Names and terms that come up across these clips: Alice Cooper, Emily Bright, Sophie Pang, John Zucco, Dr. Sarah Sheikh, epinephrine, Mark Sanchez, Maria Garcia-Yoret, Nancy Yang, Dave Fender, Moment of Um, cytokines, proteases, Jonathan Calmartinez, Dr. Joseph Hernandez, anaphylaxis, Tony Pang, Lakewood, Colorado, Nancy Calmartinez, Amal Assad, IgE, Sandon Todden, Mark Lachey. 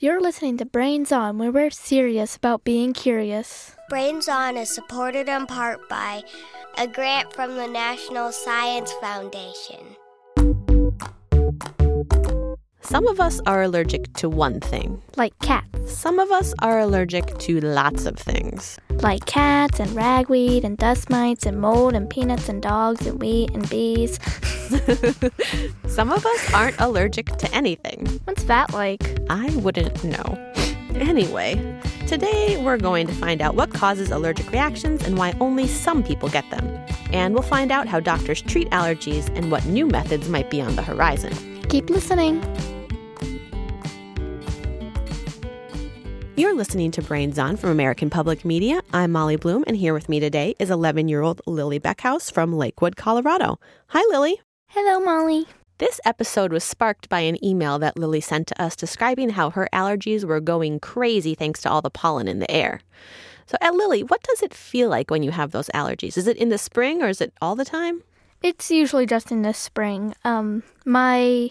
You're listening to Brains On, where we're serious about being curious. Brains On is supported in part by a grant from the National Science Foundation. Some of us are allergic to one thing. Like cats. Some of us are allergic to lots of things. Like cats and ragweed and dust mites and mold and peanuts and dogs and wheat and bees. Some of us aren't allergic to anything. What's that like? I wouldn't know. Anyway, today we're going to find out what causes allergic reactions and why only some people get them. And we'll find out how doctors treat allergies and what new methods might be on the horizon. Keep listening. You're listening to Brains On from American Public Media. I'm Molly Bloom, and here with me today is 11-year-old Lily Beckhouse from Lakewood, Colorado. Hi, Lily. Hello, Molly. This episode was sparked by an email that Lily sent to us describing how her allergies were going crazy thanks to all the pollen in the air. So, Lily, what does it feel like when you have those allergies? Is it in the spring or is it all the time? It's usually just in the spring. My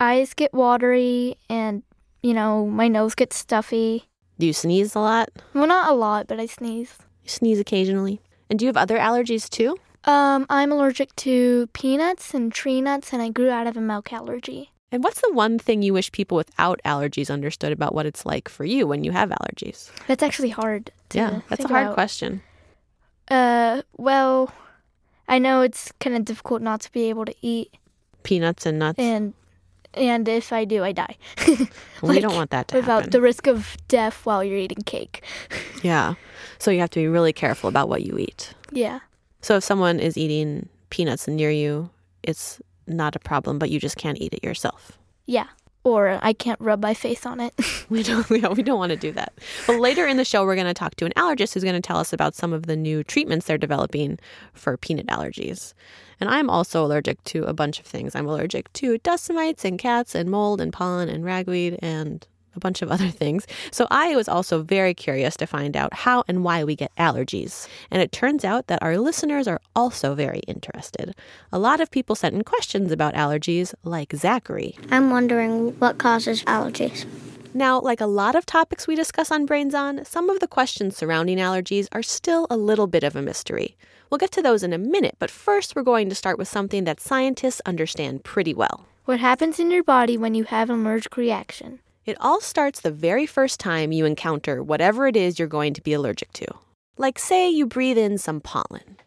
eyes get watery and, my nose gets stuffy. Do you sneeze a lot? Well, not a lot, but I sneeze. You sneeze occasionally. And do you have other allergies, too? I'm allergic to peanuts and tree nuts, and I grew out of a milk allergy. And what's the one thing you wish people without allergies understood about what it's like for you when you have allergies? That's actually hard to think about. Yeah, that's a hard question. Well, I know it's kind of difficult not to be able to eat peanuts and nuts. And if I do, I die. We don't want that to happen. Without the risk of death while you're eating cake. Yeah. So you have to be really careful about what you eat. Yeah. So if someone is eating peanuts near you, it's not a problem, but you just can't eat it yourself. Yeah. Or I can't rub my face on it. We don't want to do that. But later in the show, we're going to talk to an allergist who's going to tell us about some of the new treatments they're developing for peanut allergies. And I'm also allergic to a bunch of things. I'm allergic to dust mites and cats and mold and pollen and ragweed and a bunch of other things. So I was also very curious to find out how and why we get allergies. And it turns out that our listeners are also very interested. A lot of people sent in questions about allergies, like Zachary. I'm wondering what causes allergies. Now, like a lot of topics we discuss on Brains On, some of the questions surrounding allergies are still a little bit of a mystery. We'll get to those in a minute, but first we're going to start with something that scientists understand pretty well. What happens in your body when you have an allergic reaction? It all starts the very first time you encounter whatever it is you're going to be allergic to. Like, say you breathe in some pollen.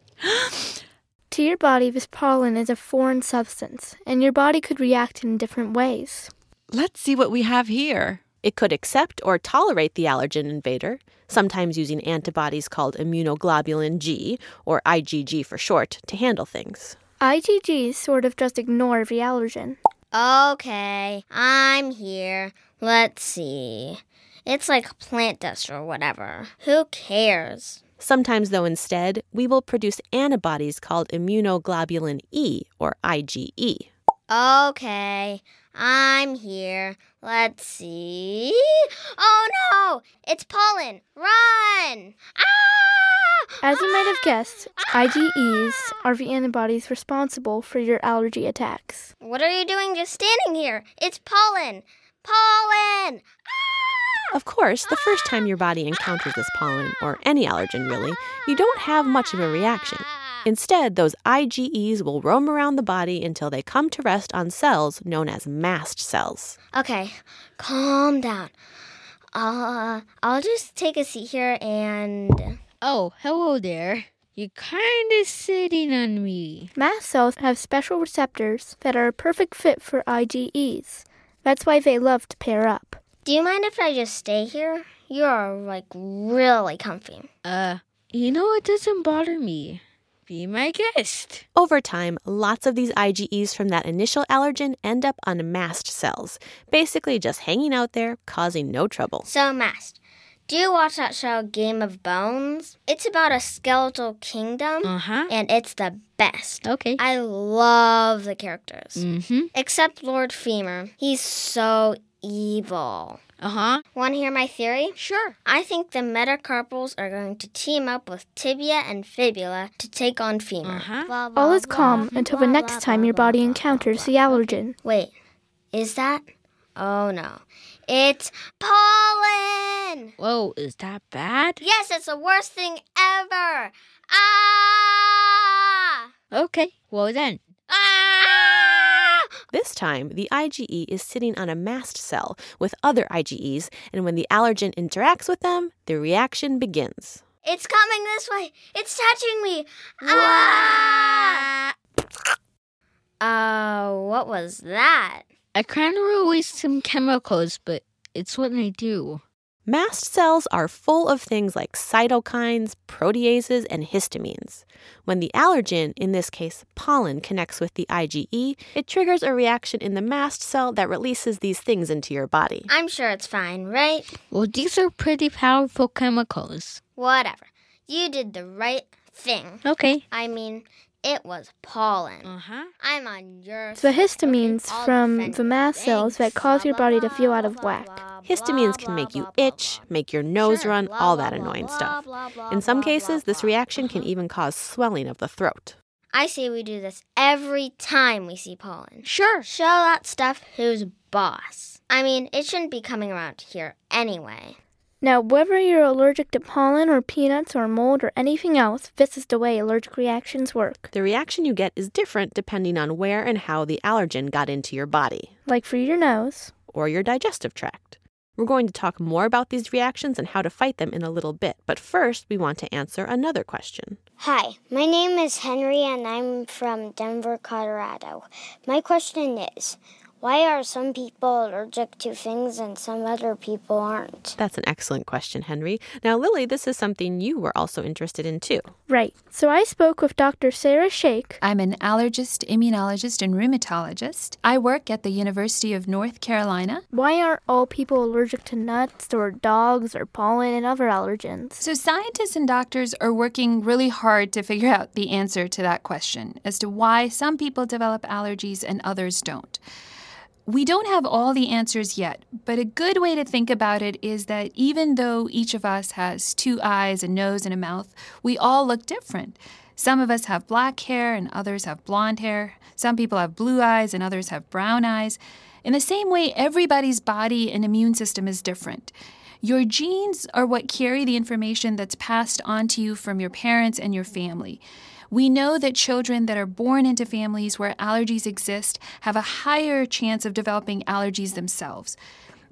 To your body, this pollen is a foreign substance, and your body could react in different ways. Let's see what we have here. It could accept or tolerate the allergen invader, sometimes using antibodies called immunoglobulin G, or IgG for short, to handle things. IgGs sort of just ignore the allergen. Okay, I'm here. Let's see. It's like plant dust or whatever. Who cares? Sometimes, though, instead, we will produce antibodies called immunoglobulin E, or IgE. Okay, I'm here. Let's see. Oh, no! It's pollen! Run! Ah! As you might have guessed, IgEs are the antibodies responsible for your allergy attacks. What are you doing just standing here? It's pollen! Pollen! Ah! Of course, the first time your body encounters this pollen, or any allergen really, you don't have much of a reaction. Instead, those IgEs will roam around the body until they come to rest on cells known as mast cells. Okay, calm down. I'll just take a seat here and... Oh, hello there. You're kind of sitting on me. Mast cells have special receptors that are a perfect fit for IgEs. That's why they love to pair up. Do you mind if I just stay here? You're, really comfy. It doesn't bother me. Be my guest. Over time, lots of these IgEs from that initial allergen end up on mast cells, basically just hanging out there, causing no trouble. So, mast. Do you watch that show Game of Bones? It's about a skeletal kingdom, and it's the best. Okay. I love the characters. Mm-hmm. Except Lord Femur. He's so evil. Want to hear my theory? Sure. I think the metacarpals are going to team up with tibia and fibula to take on Femur. Blah, blah, all is calm until the next time your body encounters the allergen. Wait, is that Oh, no. It's pollen! Whoa, is that bad? Yes, it's the worst thing ever! Ah! Okay, well then. Ah! This time, the IgE is sitting on a mast cell with other IgEs, and when the allergen interacts with them, the reaction begins. It's coming this way! It's touching me! Ah! What was that? I kind of released some chemicals, but it's what they do. Mast cells are full of things like cytokines, proteases, and histamines. When the allergen, in this case pollen, connects with the IgE, it triggers a reaction in the mast cell that releases these things into your body. I'm sure it's fine, right? Well, these are pretty powerful chemicals. Whatever. You did the right thing. Okay. I mean, it was pollen. Uh-huh. I'm on your side. The histamines from the mast cells that cause your body to feel out of whack. Histamines can make you itch, make your nose run, all that annoying stuff. In some cases, this reaction can even cause swelling of the throat. I say we do this every time we see pollen. Sure. Show that stuff who's boss. I mean, it shouldn't be coming around here anyway. Now, whether you're allergic to pollen or peanuts or mold or anything else, this is the way allergic reactions work. The reaction you get is different depending on where and how the allergen got into your body. Like for your nose. Or your digestive tract. We're going to talk more about these reactions and how to fight them in a little bit. But first, we want to answer another question. Hi, my name is Henry and I'm from Denver, Colorado. My question is, why are some people allergic to things and some other people aren't? That's an excellent question, Henry. Now, Lily, this is something you were also interested in, too. Right. So I spoke with Dr. Sarah Sheikh. I'm an allergist, immunologist, and rheumatologist. I work at the University of North Carolina. Why aren't all people allergic to nuts or dogs or pollen and other allergens? So scientists and doctors are working really hard to figure out the answer to that question as to why some people develop allergies and others don't. We don't have all the answers yet, but a good way to think about it is that even though each of us has two eyes, a nose, and a mouth, we all look different. Some of us have black hair and others have blonde hair. Some people have blue eyes and others have brown eyes. In the same way, everybody's body and immune system is different. Your genes are what carry the information that's passed on to you from your parents and your family. We know that children that are born into families where allergies exist have a higher chance of developing allergies themselves.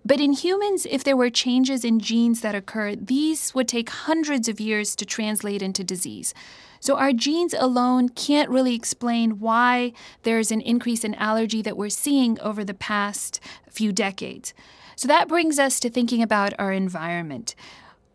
But in humans, if there were changes in genes that occur, these would take hundreds of years to translate into disease. So our genes alone can't really explain why there's an increase in allergy that we're seeing over the past few decades. So that brings us to thinking about our environment.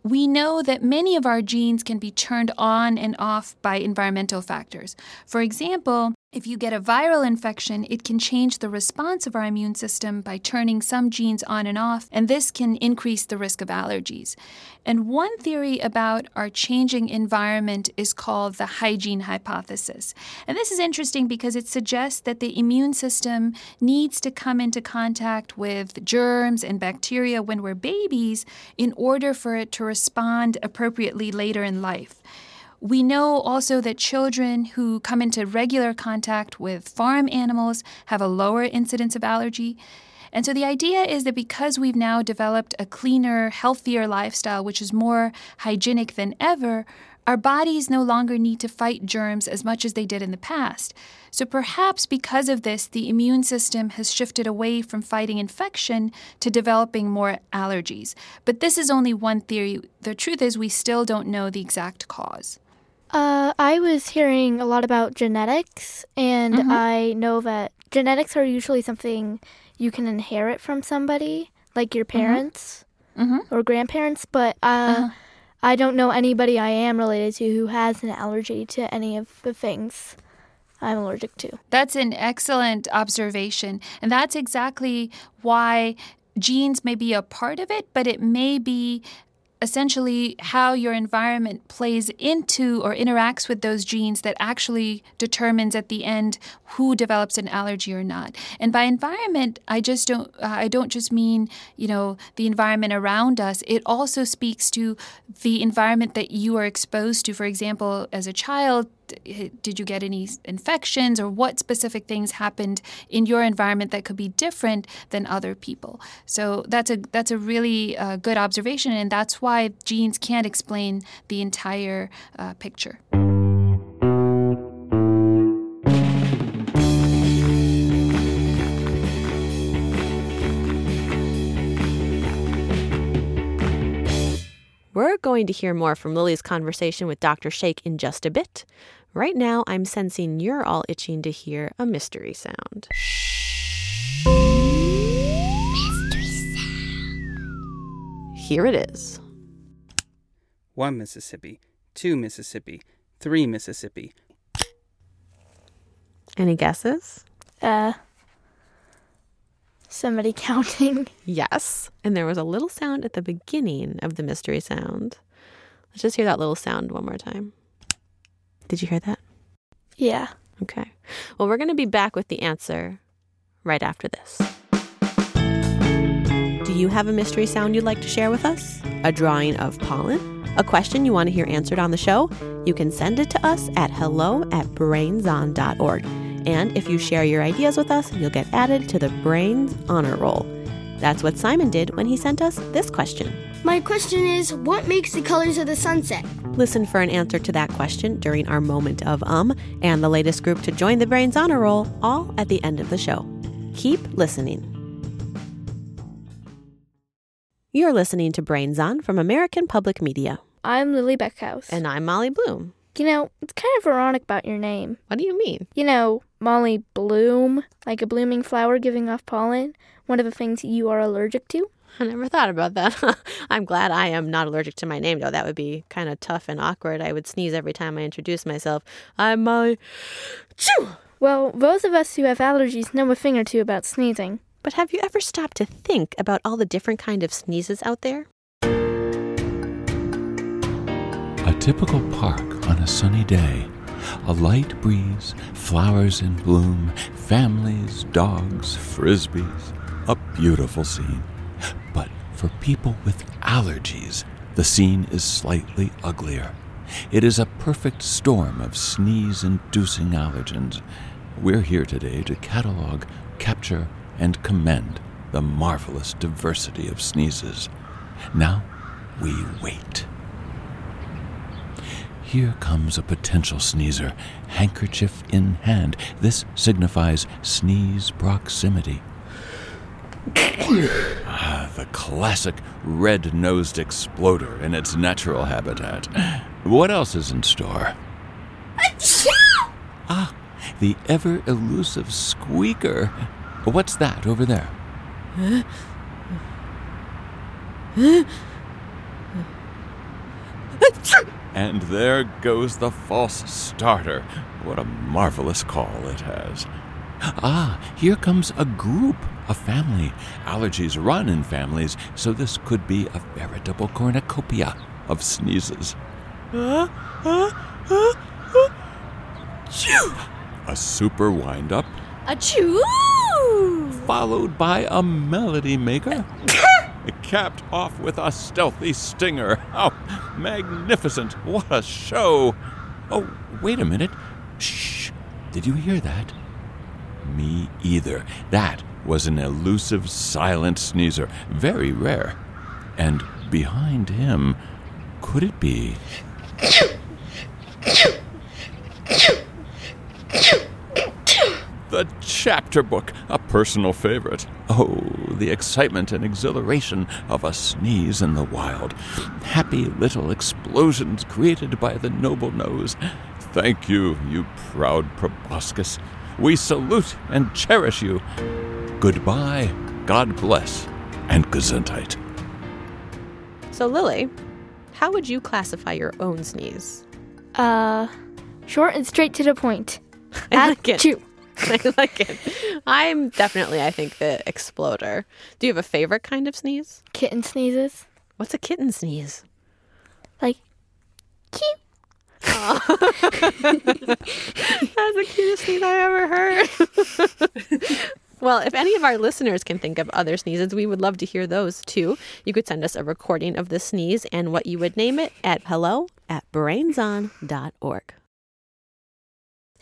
We know that many of our genes can be turned on and off by environmental factors. For example, if you get a viral infection, it can change the response of our immune system by turning some genes on and off, and this can increase the risk of allergies. And one theory about our changing environment is called the hygiene hypothesis. And this is interesting because it suggests that the immune system needs to come into contact with germs and bacteria when we're babies in order for it to respond appropriately later in life. We know also that children who come into regular contact with farm animals have a lower incidence of allergy. And so the idea is that because we've now developed a cleaner, healthier lifestyle, which is more hygienic than ever, our bodies no longer need to fight germs as much as they did in the past. So perhaps because of this, the immune system has shifted away from fighting infection to developing more allergies. But this is only one theory. The truth is we still don't know the exact cause. I was hearing a lot about genetics, and I know that genetics are usually something you can inherit from somebody, like your parents or grandparents, but I don't know anybody I am related to who has an allergy to any of the things I'm allergic to. That's an excellent observation, and that's exactly why genes may be a part of it, but it may be essentially how your environment plays into or interacts with those genes that actually determines at the end who develops an allergy or not. And by environment, I don't just mean, you know, the environment around us. It also speaks to the environment that you are exposed to. For example, as a child, did you get any infections, or what specific things happened in your environment that could be different than other people? So that's a really good observation, and that's why genes can't explain the entire picture. We're going to hear more from Lily's conversation with Dr. Sheikh in just a bit. Right now, I'm sensing you're all itching to hear a mystery sound. Mystery sound. Here it is. 1 Mississippi, 2 Mississippi, 3 Mississippi. Any guesses? Somebody counting. Yes. And there was a little sound at the beginning of the mystery sound. Let's just hear that little sound one more time. Did you hear that? Yeah. Okay. Well, we're going to be back with the answer right after this. Do you have a mystery sound you'd like to share with us? A drawing of pollen? A question you want to hear answered on the show? You can send it to us at hello@brainson.org. And if you share your ideas with us, you'll get added to the Brains Honor Roll. That's what Simon did when he sent us this question. My question is, what makes the colors of the sunset? Listen for an answer to that question during our Moment of and the latest group to join the Brains Honor Roll, all at the end of the show. Keep listening. You're listening to Brains On from American Public Media. I'm Lily Beckhouse. And I'm Molly Bloom. You know, it's kind of ironic about your name. What do you mean? You know, Molly Bloom, like a blooming flower giving off pollen, one of the things you are allergic to. I never thought about that. I'm glad I am not allergic to my name, though. That would be kind of tough and awkward. I would sneeze every time I introduced myself. I'm Molly. Choo! Well, those of us who have allergies know a thing or two about sneezing. But have you ever stopped to think about all the different kind of sneezes out there? A typical park on a sunny day, a light breeze, flowers in bloom, families, dogs, frisbees, a beautiful scene. But for people with allergies, the scene is slightly uglier. It is a perfect storm of sneeze-inducing allergens. We're here today to catalog, capture, and commend the marvelous diversity of sneezes. Now we wait. Here comes a potential sneezer, handkerchief in hand. This signifies sneeze proximity. The classic red-nosed exploder in its natural habitat. What else is in store? The ever-elusive squeaker. What's that over there? And there goes the false starter. What a marvelous call it has. Here comes a group, a family. Allergies run in families, so this could be a veritable cornucopia of sneezes. Achoo! A super wind-up. Achoo! Followed by a melody maker. Capped off with a stealthy stinger. How magnificent. What a show. Oh, wait a minute. Shh. Did you hear that? Me either. That was an elusive silent sneezer. Very rare. And behind him, could it be... the chapter book, a personal favorite. Oh, the excitement and exhilaration of a sneeze in the wild. Happy little explosions created by the noble nose. Thank you, you proud proboscis. We salute and cherish you. Goodbye, God bless, and Gesundheit. So, Lily, how would you classify your own sneeze? Short and straight to the point. I like it. I like it. I'm definitely, I think, the exploder. Do you have a favorite kind of sneeze? Kitten sneezes. What's a kitten sneeze? Like, cute. Oh. That was the cutest sneeze I ever heard. Well, if any of our listeners can think of other sneezes, we would love to hear those, too. You could send us a recording of the sneeze and what you would name it at hello@brainson.org.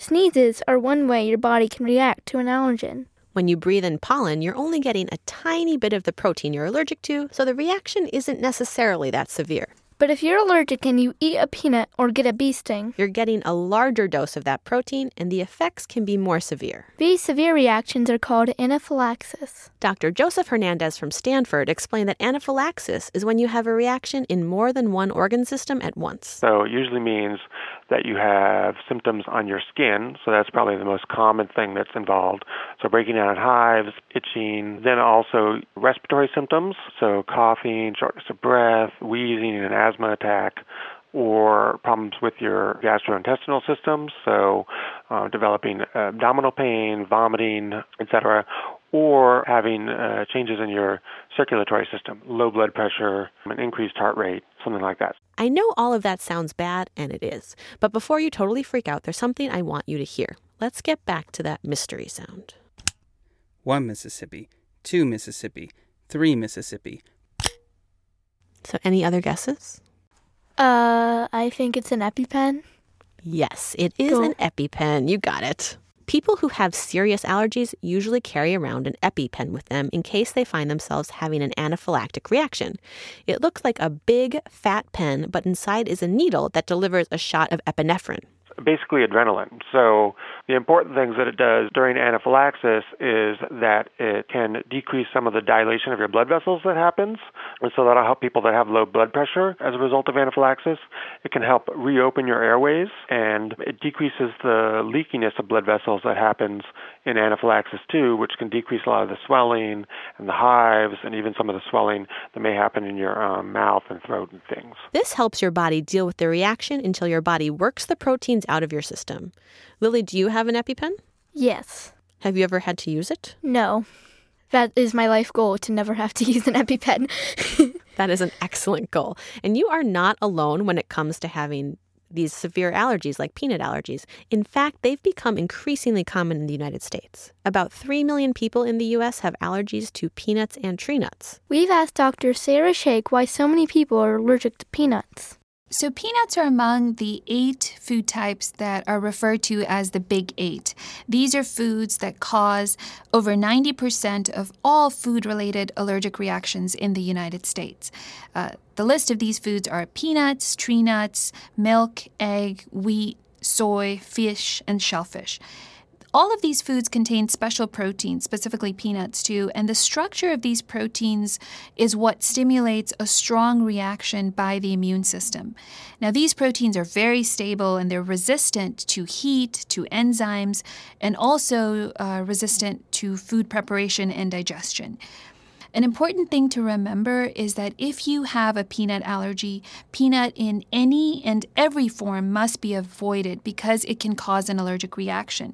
Sneezes are one way your body can react to an allergen. When you breathe in pollen, you're only getting a tiny bit of the protein you're allergic to, so the reaction isn't necessarily that severe. But if you're allergic and you eat a peanut or get a bee sting, you're getting a larger dose of that protein, and the effects can be more severe. These severe reactions are called anaphylaxis. Dr. Joseph Hernandez from Stanford explained that anaphylaxis is when you have a reaction in more than one organ system at once. So it usually means that you have symptoms on your skin, so that's probably the most common thing that's involved. So breaking out hives, itching, then also respiratory symptoms, so coughing, shortness of breath, wheezing, and asthma attack, or problems with your gastrointestinal system, so developing abdominal pain, vomiting, etc., or having changes in your circulatory system, low blood pressure, an increased heart rate, something like that. I know all of that sounds bad, and it is. But before you totally freak out, there's something I want you to hear. Let's get back to that mystery sound. 1 Mississippi, 2 Mississippi, 3 Mississippi. So any other guesses? I think it's an EpiPen. Yes, it is an EpiPen. You got it. People who have serious allergies usually carry around an EpiPen with them in case they find themselves having an anaphylactic reaction. It looks like a big, fat pen, but inside is a needle that delivers a shot of epinephrine. Basically adrenaline. So the important things that it does during anaphylaxis is that it can decrease some of the dilation of your blood vessels that happens. And so that'll help people that have low blood pressure as a result of anaphylaxis. It can help reopen your airways, and it decreases the leakiness of blood vessels that happens in anaphylaxis too, which can decrease a lot of the swelling and the hives and even some of the swelling that may happen in your mouth and throat and things. This helps your body deal with the reaction until your body works the proteins out of your system. Lily, do you have an EpiPen? Yes. Have you ever had to use it? No. That is my life goal, to never have to use an EpiPen. That is an excellent goal. And you are not alone when it comes to having these severe allergies like peanut allergies. In fact, they've become increasingly common in the United States. About 3 million people in the U.S. have allergies to peanuts and tree nuts. We've asked Dr. Sarah Sheikh why so many people are allergic to peanuts. So peanuts are among the 8 food types that are referred to as the Big 8. These are foods that cause over 90% of all food-related allergic reactions in the United States. The list of these foods are peanuts, tree nuts, milk, egg, wheat, soy, fish, and shellfish. All of these foods contain special proteins, specifically peanuts too, and the structure of these proteins is what stimulates a strong reaction by the immune system. Now, these proteins are very stable, and they're resistant to heat, to enzymes, and also resistant to food preparation and digestion. An important thing to remember is that if you have a peanut allergy, peanut in any and every form must be avoided because it can cause an allergic reaction.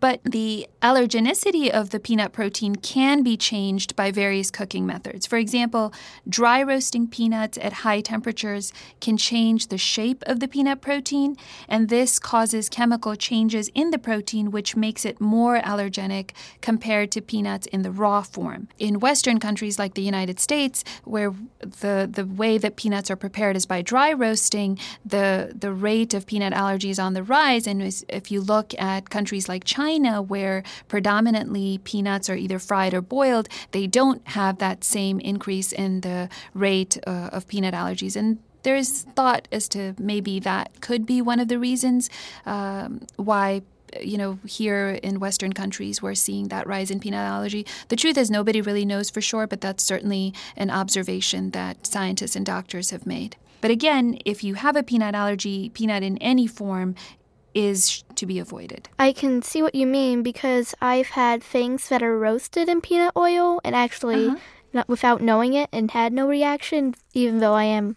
But the allergenicity of the peanut protein can be changed by various cooking methods. For example, dry roasting peanuts at high temperatures can change the shape of the peanut protein, and this causes chemical changes in the protein, which makes it more allergenic compared to peanuts in the raw form. In Western countries like the United States, where the way that peanuts are prepared is by dry roasting, the rate of peanut allergy is on the rise. And if you look at countries like China, where predominantly peanuts are either fried or boiled, they don't have that same increase in the rate of peanut allergies. And there is thought as to maybe that could be one of the reasons why here in Western countries, we're seeing that rise in peanut allergy. The truth is nobody really knows for sure, but that's certainly an observation that scientists and doctors have made. But again, if you have a peanut allergy, peanut in any form is to be avoided. I can see what you mean because I've had things that are roasted in peanut oil and actually not without knowing it and had no reaction, even though I am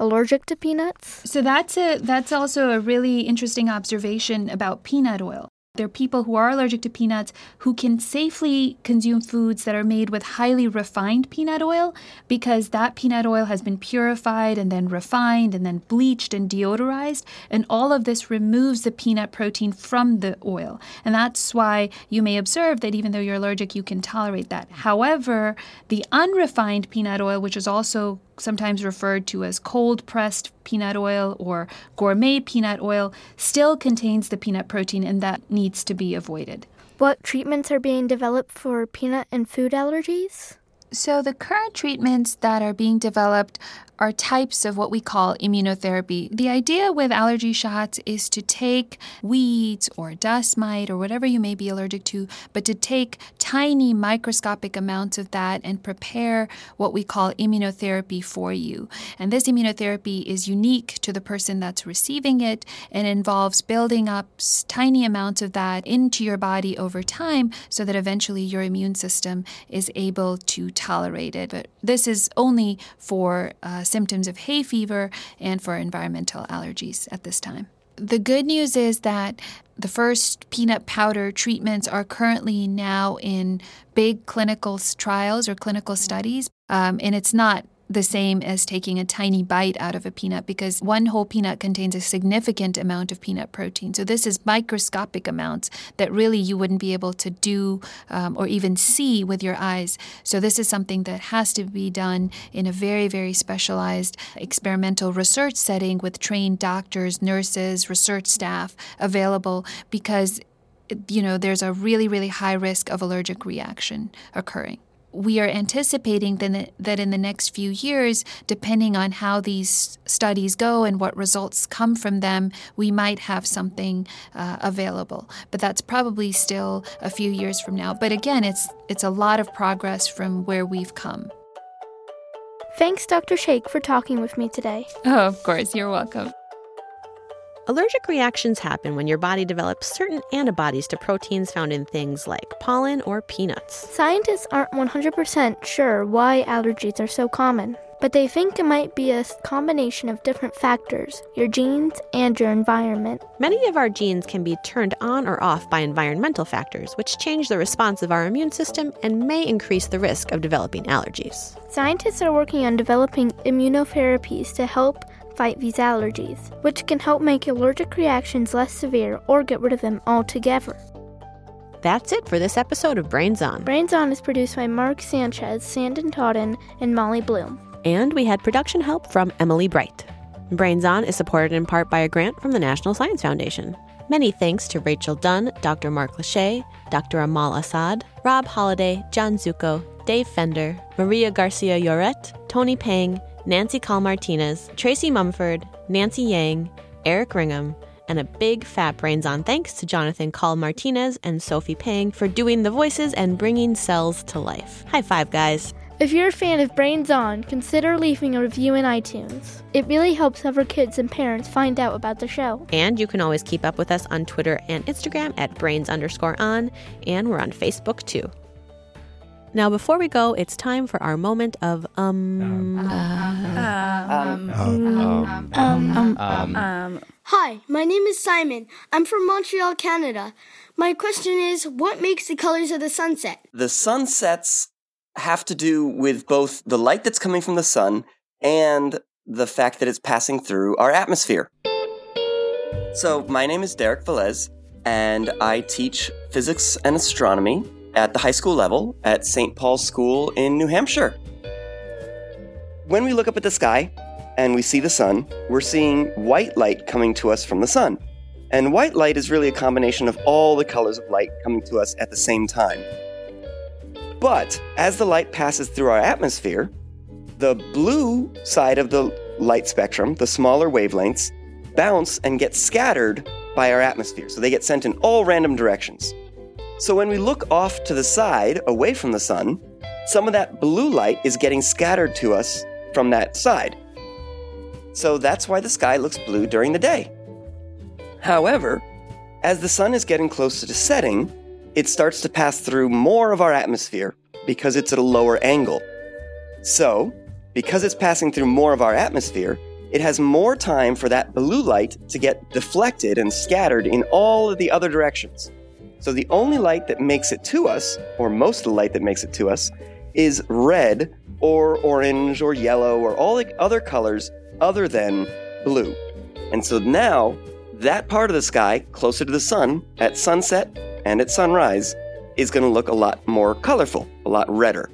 allergic to peanuts. So that's also a really interesting observation about peanut oil. There are people who are allergic to peanuts who can safely consume foods that are made with highly refined peanut oil because that peanut oil has been purified and then refined and then bleached and deodorized. And all of this removes the peanut protein from the oil. And that's why you may observe that even though you're allergic, you can tolerate that. However, the unrefined peanut oil, which is also sometimes referred to as cold-pressed peanut oil or gourmet peanut oil still contains the peanut protein, and that needs to be avoided. What treatments are being developed for peanut and food allergies? So the current treatments that are being developed are types of what we call immunotherapy. The idea with allergy shots is to take weeds or dust mite or whatever you may be allergic to, but to take tiny microscopic amounts of that and prepare what we call immunotherapy for you. And this immunotherapy is unique to the person that's receiving it and involves building up tiny amounts of that into your body over time so that eventually your immune system is able to tolerate it. But this is only for symptoms of hay fever and for environmental allergies at this time. The good news is that the first peanut powder treatments are currently now in big clinical trials or clinical studies, and it's not the same as taking a tiny bite out of a peanut because one whole peanut contains a significant amount of peanut protein. So this is microscopic amounts that really you wouldn't be able to do or even see with your eyes. So this is something that has to be done in a very, very specialized experimental research setting with trained doctors, nurses, research staff available because, you know, there's a really, really high risk of allergic reaction occurring. We are anticipating that in the next few years, depending on how these studies go and what results come from them, we might have something available. But that's probably still a few years from now. But again, it's a lot of progress from where we've come. Thanks, Dr. Sheikh, for talking with me today. Oh, of course. You're welcome. Allergic reactions happen when your body develops certain antibodies to proteins found in things like pollen or peanuts. Scientists aren't 100% sure why allergies are so common, but they think it might be a combination of different factors, your genes and your environment. Many of our genes can be turned on or off by environmental factors, which change the response of our immune system and may increase the risk of developing allergies. Scientists are working on developing immunotherapies to help fight these allergies, which can help make allergic reactions less severe or get rid of them altogether. That's it for this episode of Brains On. Brains On is produced by Mark Sanchez, Sandon Todden, and Molly Bloom. And we had production help from Emily Bright. Brains On is supported in part by a grant from the National Science Foundation. Many thanks to Rachel Dunn, Dr. Mark Lachey, Dr. Amal Assad, Rob Holliday, John Zucco, Dave Fender, Maria Garcia-Yoret, Tony Pang, Nancy Calmartinez, Tracy Mumford, Nancy Yang, Eric Ringham, and a big fat Brains On thanks to Jonathan Calmartinez and Sophie Pang for doing the voices and bringing cells to life. High five, guys. If you're a fan of Brains On, consider leaving a review in iTunes. It really helps other kids and parents find out about the show. And you can always keep up with us on Twitter and Instagram at Brains_On, and we're on Facebook too. Now, before we go, it's time for our moment of Hi, my name is Simon. I'm from Montreal, Canada. My question is, what makes the colors of the sunset? The sunsets have to do with both the light that's coming from the sun and the fact that it's passing through our atmosphere. So, my name is Derek Velez, and I teach physics and astronomy at the high school level at St. Paul's School in New Hampshire. When we look up at the sky and we see the sun, we're seeing white light coming to us from the sun. And white light is really a combination of all the colors of light coming to us at the same time. But as the light passes through our atmosphere, the blue side of the light spectrum, the smaller wavelengths, bounce and get scattered by our atmosphere. So they get sent in all random directions. So when we look off to the side, away from the sun, some of that blue light is getting scattered to us from that side. So that's why the sky looks blue during the day. However, as the sun is getting closer to setting, it starts to pass through more of our atmosphere because it's at a lower angle. So, because it's passing through more of our atmosphere, it has more time for that blue light to get deflected and scattered in all of the other directions. So the only light that makes it to us, or most of the light that makes it to us, is red or orange or yellow or all the other colors other than blue. And so now, that part of the sky closer to the sun at sunset and at sunrise is going to look a lot more colorful, a lot redder.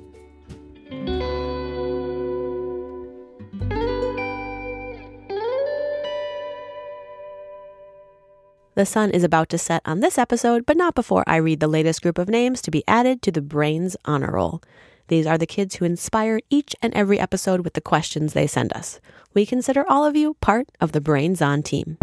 The sun is about to set on this episode, but not before I read the latest group of names to be added to the Brains Honor Roll. These are the kids who inspire each and every episode with the questions they send us. We consider all of you part of the Brains On team.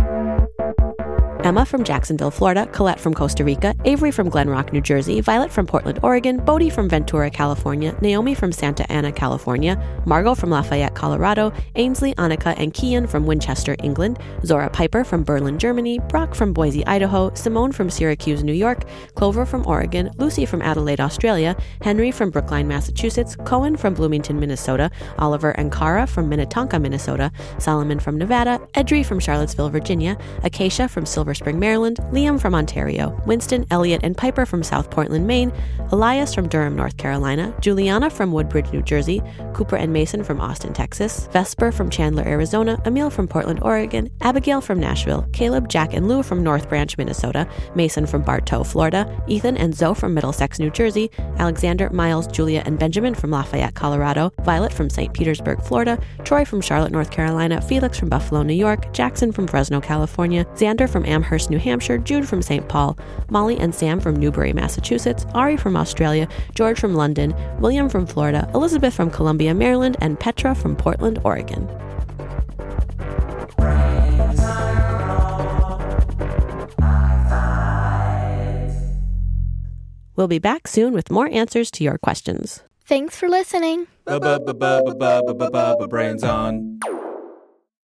Emma from Jacksonville, Florida, Colette from Costa Rica, Avery from Glen Rock, New Jersey, Violet from Portland, Oregon, Bodie from Ventura, California, Naomi from Santa Ana, California, Margot from Lafayette, Colorado, Ainsley, Annika, and Kian from Winchester, England, Zora Piper from Berlin, Germany, Brock from Boise, Idaho, Simone from Syracuse, New York, Clover from Oregon, Lucy from Adelaide, Australia, Henry from Brookline, Massachusetts, Cohen from Bloomington, Minnesota, Oliver and Cara from Minnetonka, Minnesota, Solomon from Nevada, Edry from Charlottesville, Virginia, Acacia from Silver Spring, Maryland, Liam from Ontario, Winston, Elliot, and Piper from South Portland, Maine, Elias from Durham, North Carolina, Juliana from Woodbridge, New Jersey, Cooper and Mason from Austin, Texas, Vesper from Chandler, Arizona, Emil from Portland, Oregon, Abigail from Nashville, Caleb, Jack, and Lou from North Branch, Minnesota, Mason from Bartow, Florida, Ethan and Zoe from Middlesex, New Jersey, Alexander, Miles, Julia, and Benjamin from Lafayette, Colorado, Violet from St. Petersburg, Florida, Troy from Charlotte, North Carolina, Felix from Buffalo, New York, Jackson from Fresno, California, Xander from Amherst, New Hampshire, Jude from St. Paul, Molly and Sam from Newbury, Massachusetts, Ari from Australia, George from London, William from Florida, Elizabeth from Columbia, Maryland, and Petra from Portland, Oregon. We'll be back soon with more answers to your questions. Thanks for listening. Brains on.